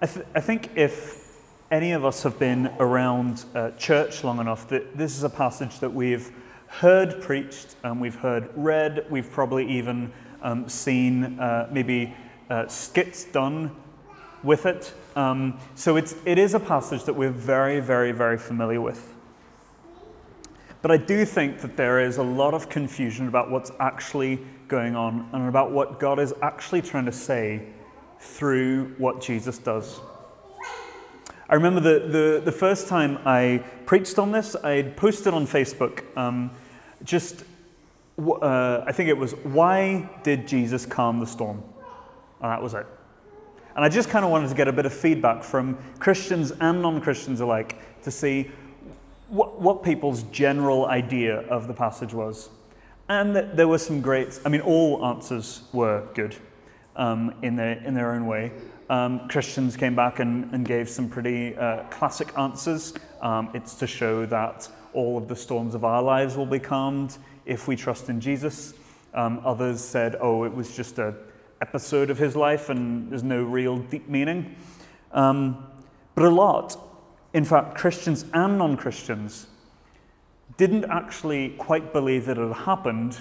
I think if any of us have been around church long enough, that this is a passage that we've heard preached and we've heard read. We've probably even seen maybe skits done with it. So it is a passage that we're very, very, very familiar with. But I do think that there is a lot of confusion about what's actually going on and about what God is actually trying to say through what Jesus does. I remember the first time I preached on this, I posted on Facebook, I think it was, why did Jesus calm the storm? And that was it. And I just kind of wanted to get a bit of feedback from Christians and non-Christians alike to see what people's general idea of the passage was. And there were some great, all answers were good in their own way. Christians came back and gave some pretty classic answers. It's to show that all of the storms of our lives will be calmed if we trust in Jesus. Others said, it was just an episode of his life and there's no real deep meaning. But a lot, in fact, Christians and non-Christians, didn't actually quite believe that it had happened.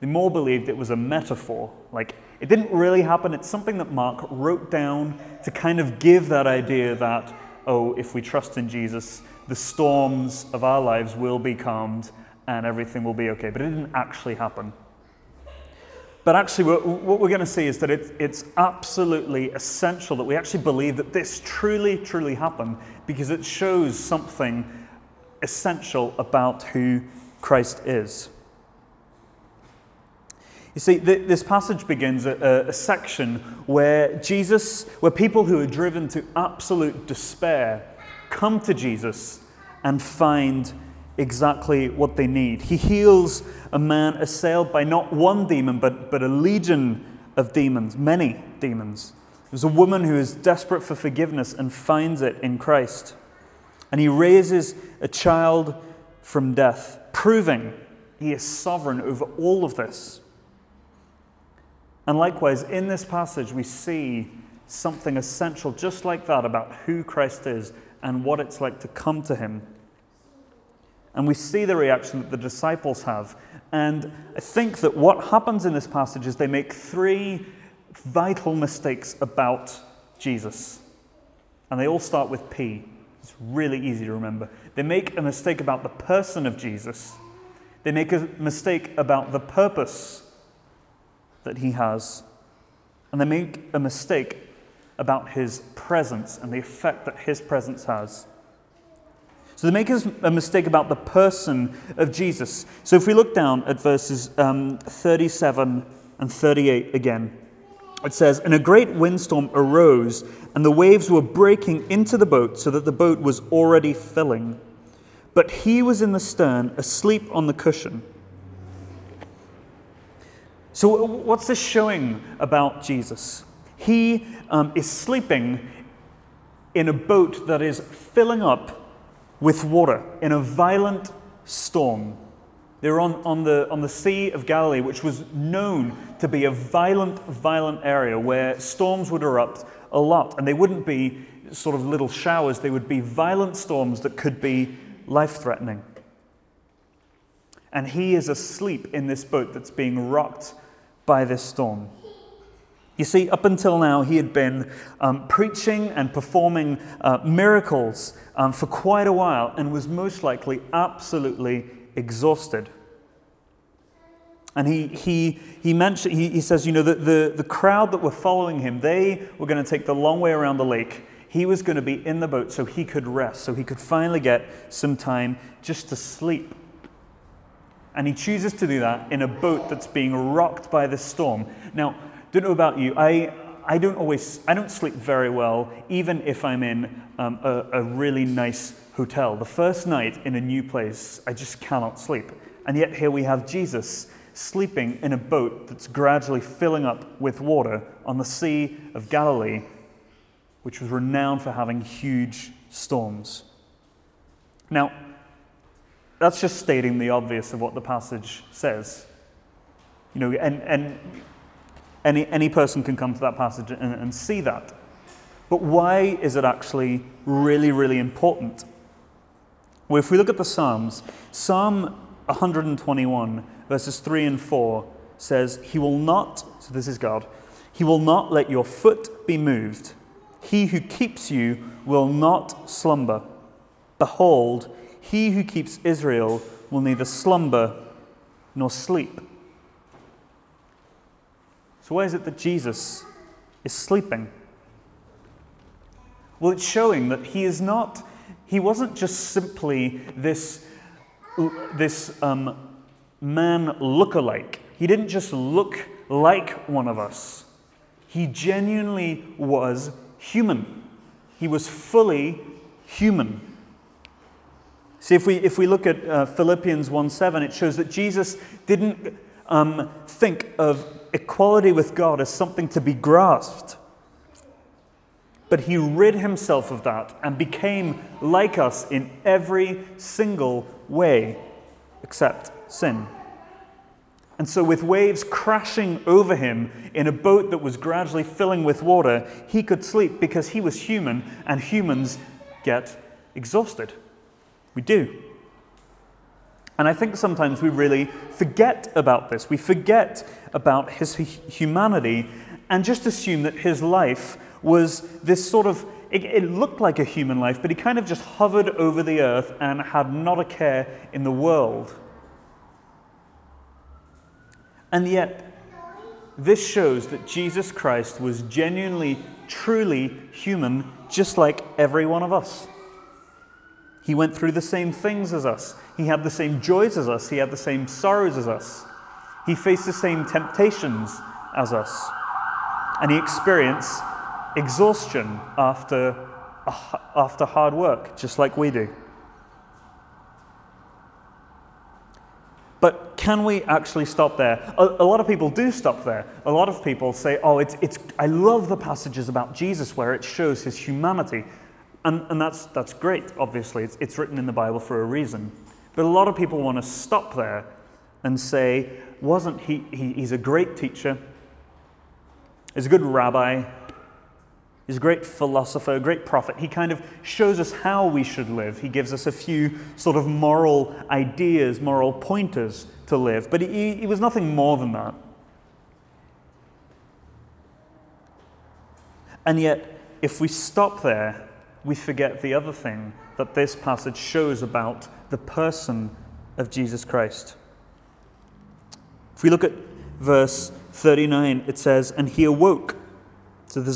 They more believed it was a metaphor. Like, it didn't really happen. It's something that Mark wrote down to kind of give that idea that, if we trust in Jesus, the storms of our lives will be calmed and everything will be okay. But it didn't actually happen. But actually, what we're going to see is that it's absolutely essential that we actually believe that this truly, truly happened, because it shows something essential about who Christ is. You see, this passage begins a section where people who are driven to absolute despair come to Jesus and find exactly what they need. He heals a man assailed by not one demon, but a legion of demons, many demons. There's a woman who is desperate for forgiveness and finds it in Christ. And he raises a child from death, proving he is sovereign over all of this. And likewise, in this passage, we see something essential just like that about who Christ is and what it's like to come to him. And we see the reaction that the disciples have. And I think that what happens in this passage is they make three vital mistakes about Jesus. And they all start with P. It's really easy to remember. They make a mistake about the person of Jesus. They make a mistake about the purpose that he has, and they make a mistake about his presence and the effect that his presence has. So they make a mistake about the person of Jesus. So if we look down at verses 37 and 38 again, it says, "And a great windstorm arose, and the waves were breaking into the boat so that the boat was already filling. But he was in the stern, asleep on the cushion." So what's this showing about Jesus? He is sleeping in a boat that is filling up with water in a violent storm. They were on the Sea of Galilee, which was known to be a violent, violent area where storms would erupt a lot. And they wouldn't be sort of little showers. They would be violent storms that could be life-threatening. And he is asleep in this boat that's being rocked by this storm. You see, up until now, he had been preaching and performing miracles for quite a while and was most likely absolutely exhausted. And he says, that the crowd that were following him, they were going to take the long way around the lake. He was going to be in the boat so he could rest, so he could finally get some time just to sleep. And he chooses to do that in a boat that's being rocked by this storm. Now, don't know about you, I don't sleep very well, even if I'm in a really nice hotel. The first night in a new place, I just cannot sleep. And yet here we have Jesus sleeping in a boat that's gradually filling up with water on the Sea of Galilee, which was renowned for having huge storms. Now, that's just stating the obvious of what the passage says. And any person can come to that passage and see that. But why is it actually really, really important? Well, if we look at the Psalms, Psalm 121, verses 3 and 4 says, He will not, so this is God, He will not let your foot be moved. He who keeps you will not slumber. Behold, He who keeps Israel will neither slumber nor sleep. So why is it that Jesus is sleeping? Well, it's showing that he wasn't just simply this man look-alike. He didn't just look like one of us. He genuinely was human. He was fully human. See, if we look at Philippians 1:7, it shows that Jesus didn't think of equality with God as something to be grasped. But he rid himself of that and became like us in every single way except sin. And so with waves crashing over him in a boat that was gradually filling with water, he could sleep because he was human, and humans get exhausted. We do. And I think sometimes we really forget about this. We forget about his humanity and just assume that his life was this sort of, it looked like a human life, but he kind of just hovered over the earth and had not a care in the world. And yet, this shows that Jesus Christ was genuinely, truly human, just like every one of us. He went through the same things as us. He had the same joys as us. He had the same sorrows as us. He faced the same temptations as us. And he experienced exhaustion after hard work, just like we do. But can we actually stop there? A lot of people do stop there. A lot of people say, I love the passages about Jesus where it shows his humanity. And that's great, obviously. It's written in the Bible for a reason. But a lot of people want to stop there and say, wasn't he's a great teacher, he's a good rabbi, he's a great philosopher, a great prophet. He kind of shows us how we should live. He gives us a few sort of moral ideas, moral pointers to live. But he was nothing more than that. And yet, if we stop there, we forget the other thing that this passage shows about the person of Jesus Christ. If we look at verse 39, it says, And he awoke. So the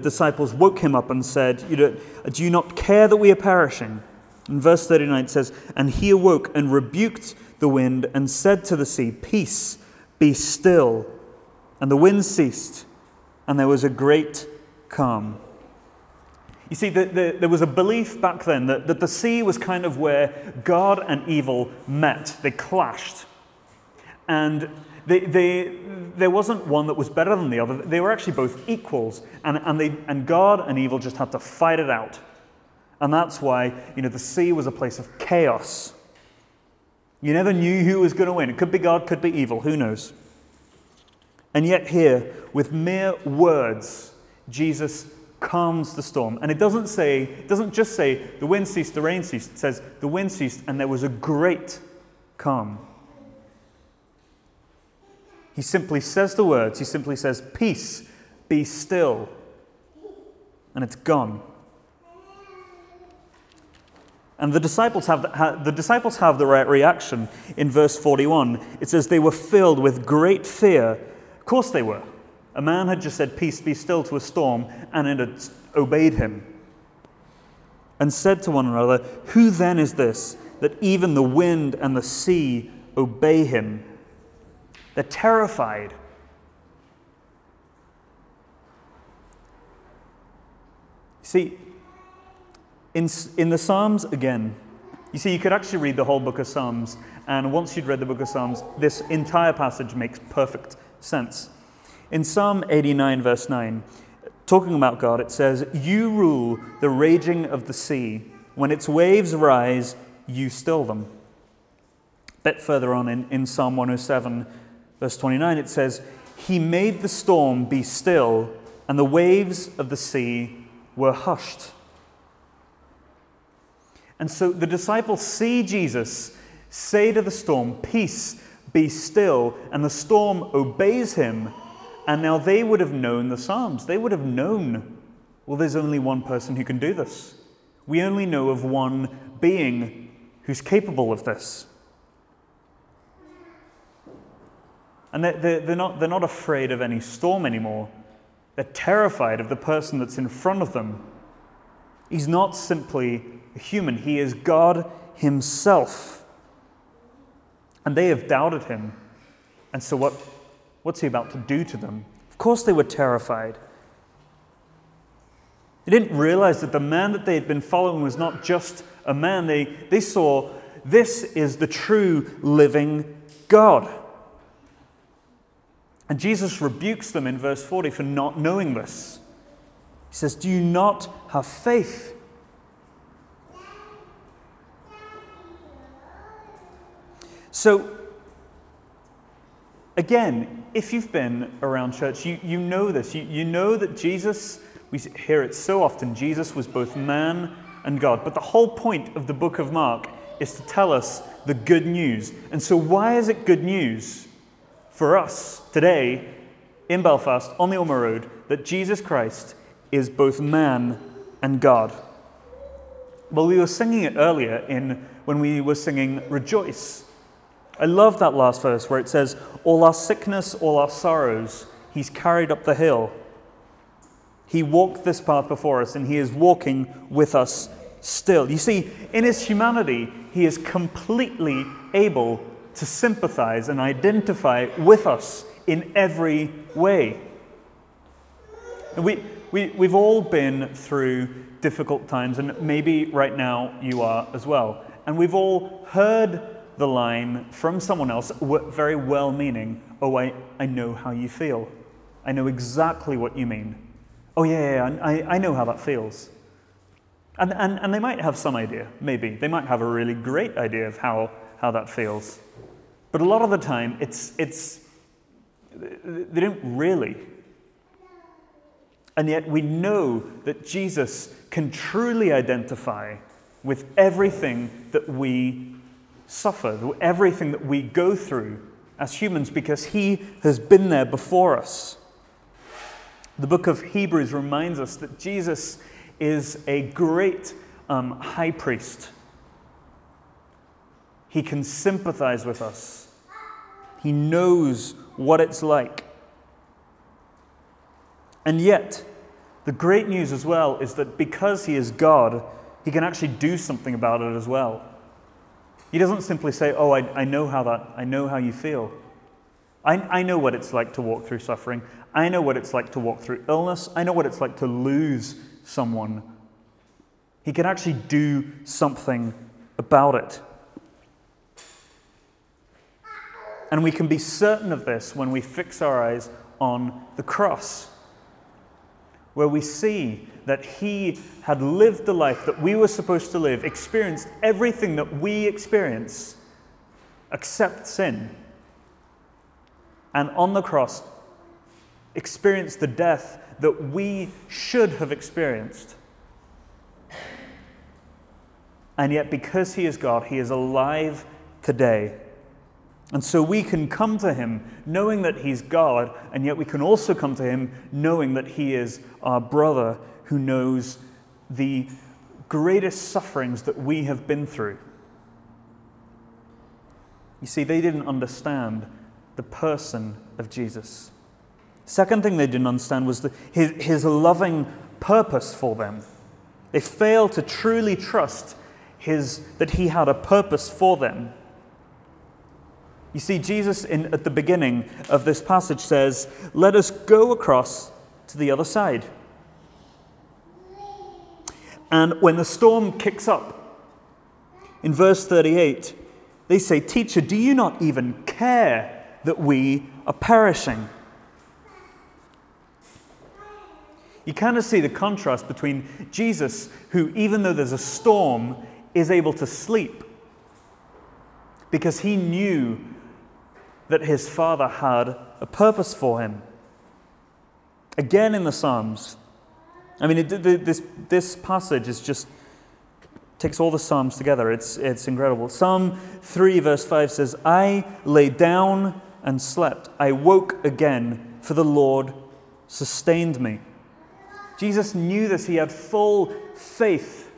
disciples woke him up and said, Do you not care that we are perishing? In verse 39 it says, And he awoke and rebuked the wind and said to the sea, Peace, be still. And the wind ceased, and there was a great calm. You see, there was a belief back then that the sea was kind of where God and evil met. They clashed. And there wasn't one that was better than the other. They were actually both equals. And God and evil just had to fight it out. And that's why, the sea was a place of chaos. You never knew who was going to win. It could be God, could be evil. Who knows? And yet here, with mere words, Jesus calms the storm. And it doesn't just say the wind ceased, the rain ceased. It says the wind ceased and there was a great calm. He simply says the words. He simply says, Peace, be still. And it's gone. And the disciples have the right reaction. In verse 41, it says they were filled with great fear. Of course they were. A man had just said, Peace, be still, to a storm, and it had obeyed him. And said to one another, Who then is this, that even the wind and the sea obey him? They're terrified. See, in the Psalms again, you see, you could actually read the whole book of Psalms, and once you'd read the book of Psalms, this entire passage makes perfect sense. In Psalm 89, verse 9, talking about God, it says, You rule the raging of the sea. When its waves rise, you still them. A bit further on in Psalm 107, verse 29, it says, He made the storm be still and the waves of the sea were hushed. And so the disciples see Jesus say to the storm, "Peace, be still," and the storm obeys him. And now they would have known the Psalms. They would have known, well, there's only one person who can do this. We only know of one being who's capable of this. And they're not afraid of any storm anymore. They're terrified of the person that's in front of them. He's not simply a human. He is God himself. And they have doubted him. And so what's he about to do to them? Of course they were terrified. They didn't realize that the man that they had been following was not just a man. They saw this is the true living God. And Jesus rebukes them in verse 40 for not knowing this. He says, "Do you not have faith?" So, again, if you've been around church, you know this. You know that Jesus, we hear it so often, Jesus was both man and God. But the whole point of the book of Mark is to tell us the good news. And so why is it good news for us today in Belfast, on the Ulma Road, that Jesus Christ is both man and God? Well, we were singing it earlier when we were singing Rejoice. I love that last verse where it says, "All our sickness, all our sorrows, he's carried up the hill. He walked this path before us, and he is walking with us still." You see, in his humanity, he is completely able to sympathize and identify with us in every way. And we've all been through difficult times, and maybe right now you are as well. And we've all heard the line from someone else, very well-meaning, "Oh, I know how you feel. I know exactly what you mean. Oh, yeah, I know how that feels." And they might have some idea, maybe. They might have a really great idea of how that feels. But a lot of the time, it's they don't really. And yet we know that Jesus can truly identify with everything that we suffer, everything that we go through as humans, because he has been there before us. The book of Hebrews reminds us that Jesus is a great high priest. He can sympathize with us. He knows what it's like. And yet, the great news as well is that because he is God, he can actually do something about it as well. He doesn't simply say, "Oh, I know how you feel. I know what it's like to walk through suffering. I know what it's like to walk through illness. I know what it's like to lose someone." He can actually do something about it. And we can be certain of this when we fix our eyes on the cross, where we see that he had lived the life that we were supposed to live, experienced everything that we experience except sin, and on the cross experienced the death that we should have experienced. And yet, because he is God, he is alive today. And so we can come to him knowing that he's God, and yet we can also come to him knowing that he is our brother who knows the greatest sufferings that we have been through. You see, they didn't understand the person of Jesus. Second thing they didn't understand was his loving purpose for them. They failed to truly trust that he had a purpose for them. You see, Jesus at the beginning of this passage says, "Let us go across to the other side." And when the storm kicks up, in verse 38, they say, "Teacher, do you not even care that we are perishing?" You kind of see the contrast between Jesus, who, even though there's a storm, is able to sleep because he knew that his Father had a purpose for him. Again in the Psalms. I mean, this passage is just takes all the Psalms together. It's incredible. Psalm 3 verse 5 says, I lay down and slept. I woke again, for the Lord sustained me. Jesus knew this. He had full faith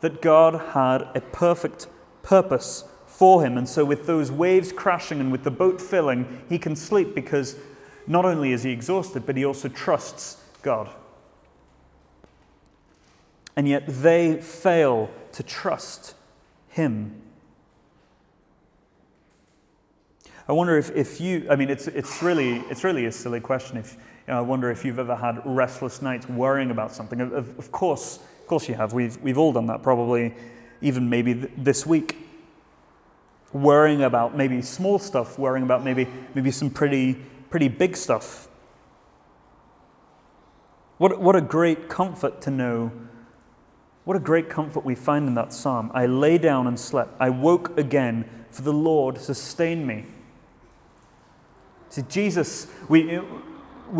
that God had a perfect purpose for him. And so with those waves crashing and with the boat filling, he can sleep because not only is he exhausted, but he also trusts God. And yet they fail to trust him. I wonder if you, I mean, it's really a silly question. If you know, I wonder if you've ever had restless nights worrying about something. Of course you have. We've all done that, probably even maybe this week. Worrying about maybe small stuff, worrying about maybe some pretty big stuff. What a great comfort to know. What a great comfort we find in that psalm. I lay down and slept. I woke again, for the Lord sustained me. See, Jesus, we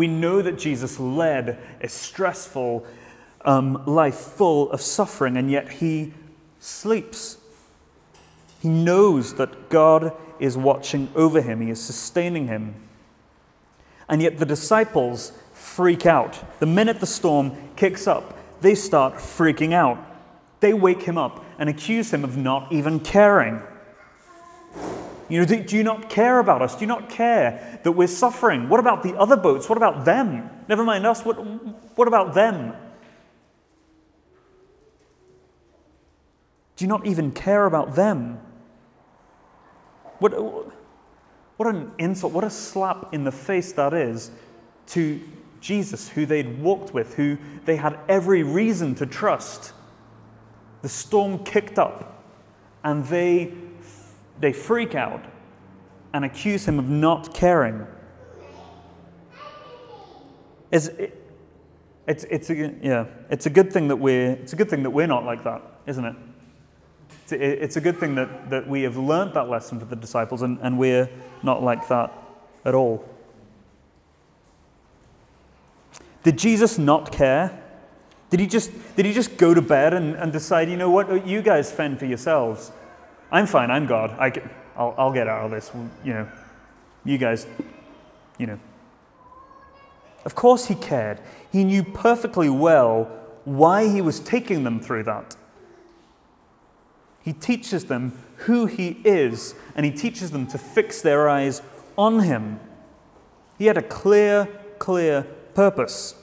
know that Jesus led a stressful life full of suffering, and yet he sleeps. He knows that God is watching over him. He is sustaining him. And yet the disciples freak out. The minute the storm kicks up, they start freaking out. They wake him up and accuse him of not even caring. You know, do you not care about us? Do you not care that we're suffering? What about the other boats? What about them? Never mind us. What about them? Do you not even care about them? What an insult, what a slap in the face that is to Jesus, who they'd walked with, who they had every reason to trust. The storm kicked up, and they freak out and accuse him of not caring. It's a good thing that we're not like that, isn't it? It's a good thing that we have learned that lesson for the disciples, and we're not like that at all. Did Jesus not care? Did he just go to bed and decide, you know what, you guys fend for yourselves. I'm fine. I'm God. I'll get out of this. You know, you guys. You know. Of course he cared. He knew perfectly well why he was taking them through that. He teaches them who he is, and he teaches them to fix their eyes on him. He had a clear purpose.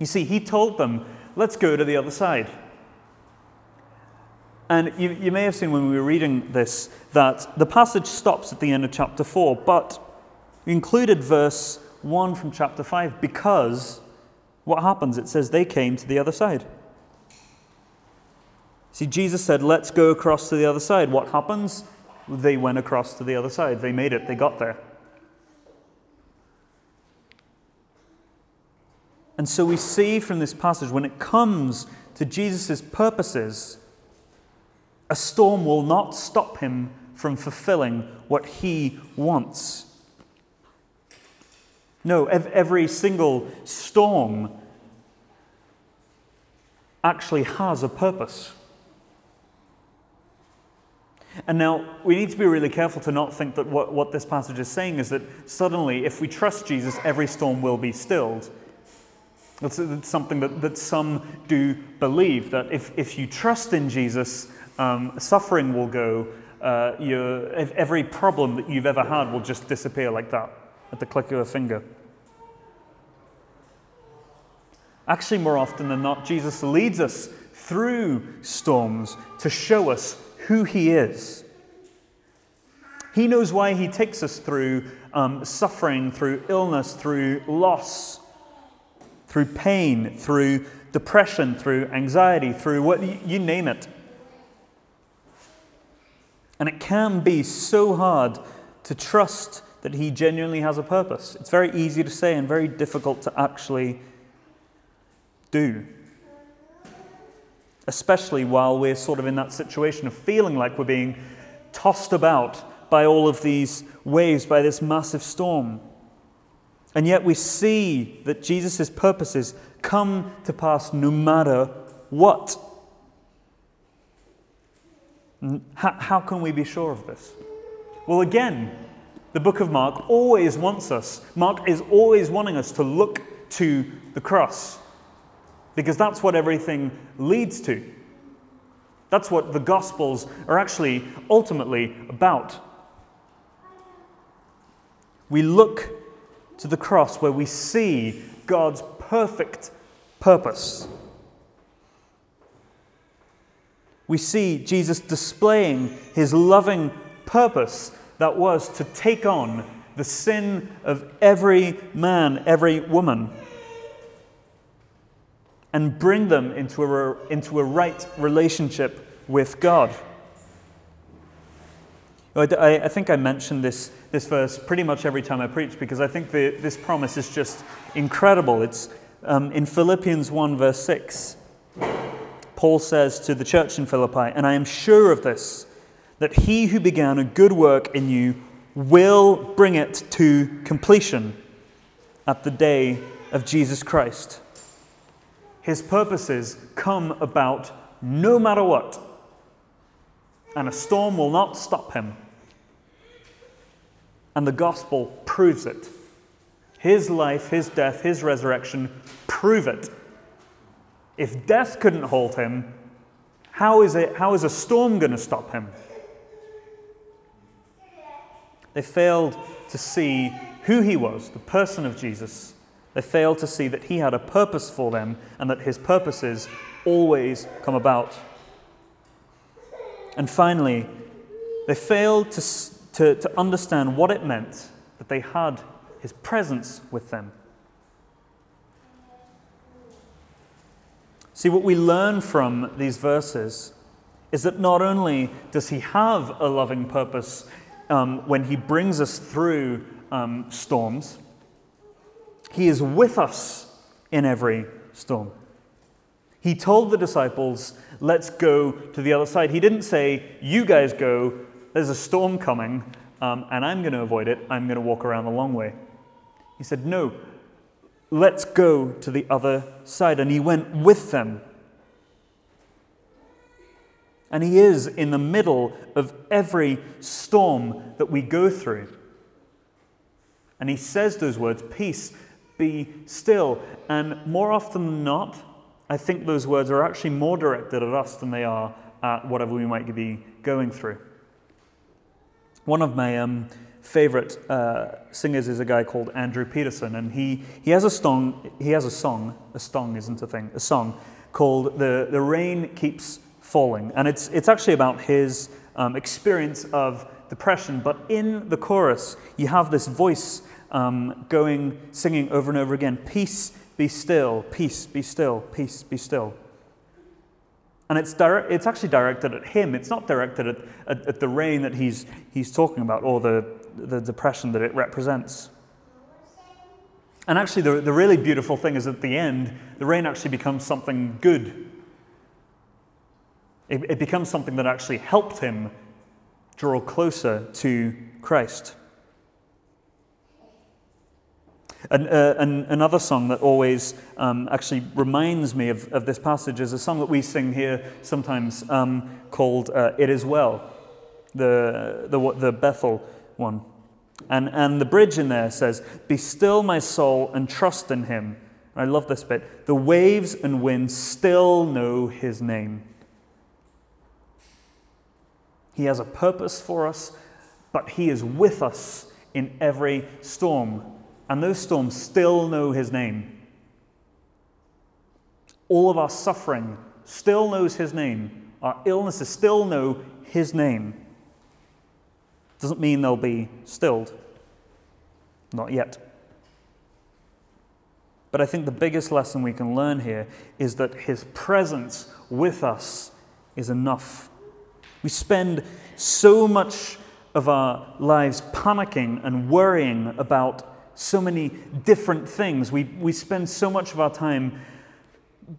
You see, he told them, let's go to the other side. And you may have seen when we were reading this that the passage stops at the end of chapter 4, but we included verse 1 from chapter 5 because what happens? It says they came to the other side. See, Jesus said, let's go across to the other side. What happens? They went across to the other side. They made it. They got there. And so we see from this passage, when it comes to Jesus' purposes, a storm will not stop him from fulfilling what he wants. No, every single storm actually has a purpose. And now, we need to be really careful to not think that what this passage is saying is that suddenly, if we trust Jesus, every storm will be stilled. That's something that some do believe, that if you trust in Jesus, suffering will go, every problem that you've ever had will just disappear like that, at the click of a finger. Actually, more often than not, Jesus leads us through storms to show us who he is. He knows why he takes us through suffering, through illness, through loss, through pain, through depression, through anxiety, through what you name it. And it can be so hard to trust that he genuinely has a purpose. It's very easy to say and very difficult to actually do. Especially while we're sort of in that situation of feeling like we're being tossed about by all of these waves, by this massive storm. And yet we see that Jesus' purposes come to pass no matter what. How can we be sure of this? Well, again, the book of Mark always wants us. Mark is always wanting us to look to the cross, because that's what everything leads to. That's what the Gospels are actually ultimately about. We look to the cross where we see God's perfect purpose. We see Jesus displaying his loving purpose that was to take on the sin of every man, every woman, and bring them into a right relationship with God. I think I mention this verse pretty much every time I preach, because I think this promise is just incredible. It's in Philippians 1 verse 6. Paul says to the church in Philippi, "And I am sure of this, that he who began a good work in you will bring it to completion at the day of Jesus Christ." His purposes come about no matter what, and a storm will not stop him. And the gospel proves it. His life, his death, his resurrection prove it. If death couldn't hold him, how is a storm going to stop him? They failed to see who he was, the person of Jesus. They failed to see that he had a purpose for them, and that his purposes always come about. And finally, they failed to understand what it meant that they had his presence with them. See, what we learn from these verses is that not only does he have a loving purpose when he brings us through storms, he is with us in every storm. He told the disciples, "Let's go to the other side." He didn't say, "You guys go, there's a storm coming, and I'm going to avoid it. I'm going to walk around the long way." He said, "No, let's go to the other side." And he went with them. And he is in the middle of every storm that we go through. And he says those words, "Peace, be still." And more often than not, I think those words are actually more directed at us than they are at whatever we might be going through. One of my favorite singers is a guy called Andrew Peterson, and he has a song called "The Rain Keeps Falling," and it's actually about his experience of depression. But in the chorus, you have this voice singing over and over again, "Peace, be still, peace, be still, peace, be still." And it's actually directed at him. It's not directed at the rain that he's talking about, or the depression that it represents. And actually, the really beautiful thing is at the end, the rain actually becomes something good. It becomes something that actually helped him draw closer to Christ. And another song that always actually reminds me of this passage is a song that we sing here sometimes called "It Is Well," the Bethel one. And the bridge in there says, "Be still, my soul, and trust in him." And I love this bit. "The waves and winds still know his name." He has a purpose for us, but he is with us in every storm. And those storms still know his name. All of our suffering still knows his name. Our illnesses still know his name. Doesn't mean they'll be stilled. Not yet. But I think the biggest lesson we can learn here is that his presence with us is enough. We spend so much of our lives panicking and worrying about so many different things. We spend so much of our time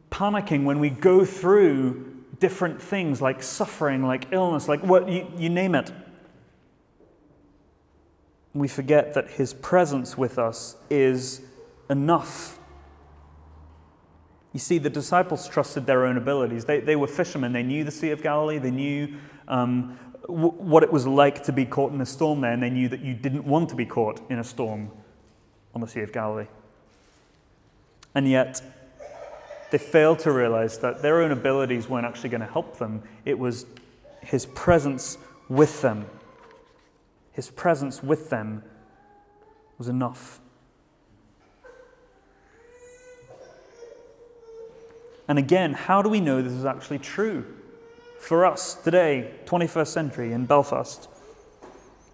panicking when we go through different things like suffering, like illness, like what you name it. we forget that his presence with us is enough. You see, the disciples trusted their own abilities. They were fishermen. They knew the Sea of Galilee. They knew what it was like to be caught in a storm there, and they knew that you didn't want to be caught in a storm on the Sea of Galilee. And yet, they failed to realize that their own abilities weren't actually going to help them. It was his presence with them. His presence with them was enough. And again, how do we know this is actually true for us today, 21st century in Belfast?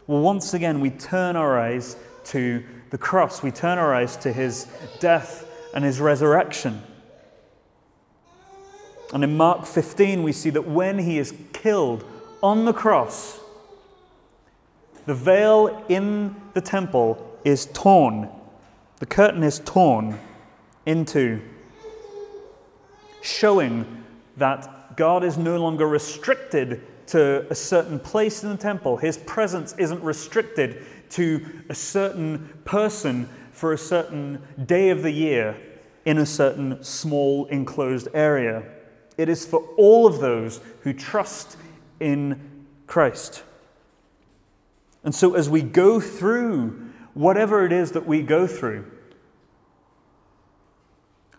Well, once again, we turn our eyes to the cross. We turn our eyes to his death and his resurrection. And in Mark 15, we see that when he is killed on the cross, the veil in the temple is torn. The curtain is torn into, showing that God is no longer restricted to a certain place in the temple. His presence isn't restricted to a certain person for a certain day of the year in a certain small enclosed area. It is for all of those who trust in Christ. And so as we go through whatever it is that we go through,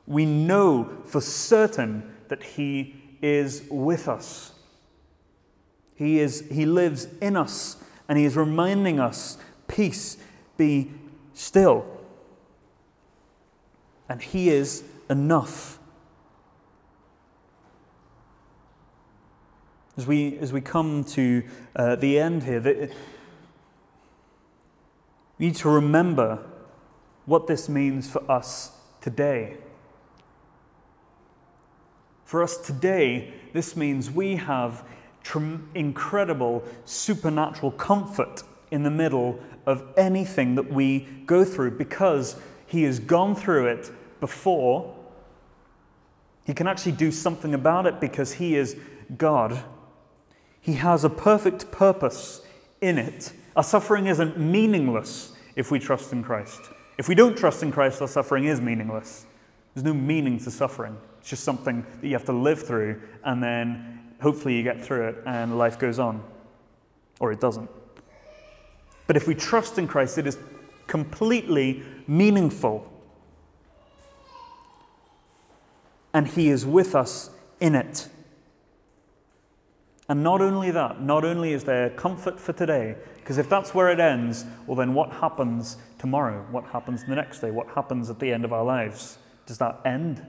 we know for certain that he is with us. He lives in us, and he is reminding us, peace, be still. And he is enough. As we come to the end here, we need to remember what this means for us today. For us today, this means we have incredible supernatural comfort in the middle of anything that we go through, because he has gone through it before. He can actually do something about it because he is God. He has a perfect purpose in it. Our suffering isn't meaningless if we trust in Christ. If we don't trust in Christ, our suffering is meaningless. There's no meaning to suffering. It's just something that you have to live through, and then hopefully you get through it and life goes on. Or it doesn't. But if we trust in Christ, it is completely meaningful. And he is with us in it. And not only that, not only is there comfort for today, because if that's where it ends, well then what happens tomorrow? What happens the next day? What happens at the end of our lives? Does that end?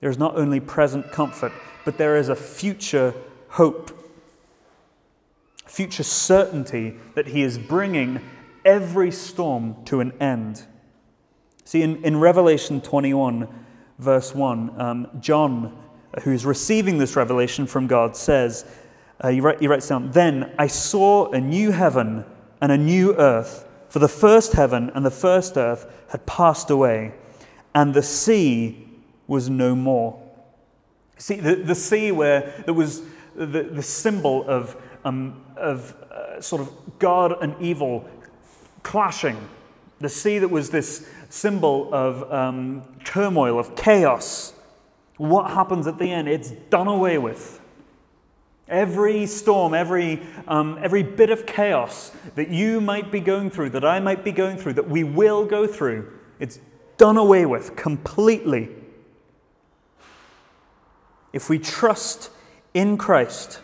There is not only present comfort, but there is a future hope, a future certainty that he is bringing every storm to an end. See, in Revelation 21, verse 1, John, who's receiving this revelation from God, says, he writes down, "Then I saw a new heaven and a new earth, for the first heaven and the first earth had passed away, and the sea was no more." See, the sea where there was the symbol of sort of God and evil clashing, the sea that was this symbol of turmoil, of chaos. What happens at the end? It's done away with. Every storm, every bit of chaos that you might be going through, that I might be going through, that we will go through, it's done away with completely. If we trust in Christ,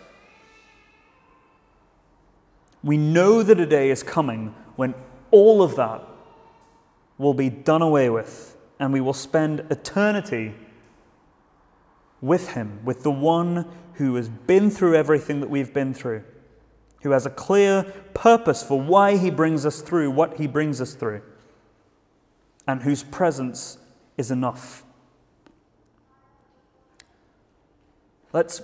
we know that a day is coming when all of that will be done away with, and we will spend eternity with him, with the one who has been through everything that we've been through, who has a clear purpose for why he brings us through what he brings us through, and whose presence is enough. Let's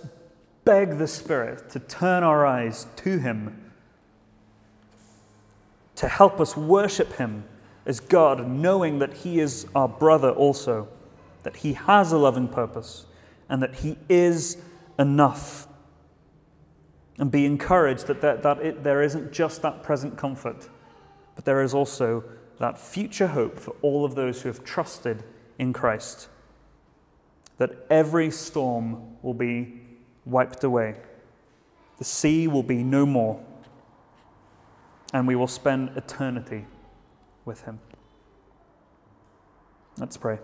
beg the Spirit to turn our eyes to him, to help us worship him as God, knowing that he is our brother also, that he has a loving purpose, and that he is enough. And be encouraged that there isn't just that present comfort, but there is also that future hope for all of those who have trusted in Christ, that every storm will be wiped away. The sea will be no more, and we will spend eternity with him. Let's pray.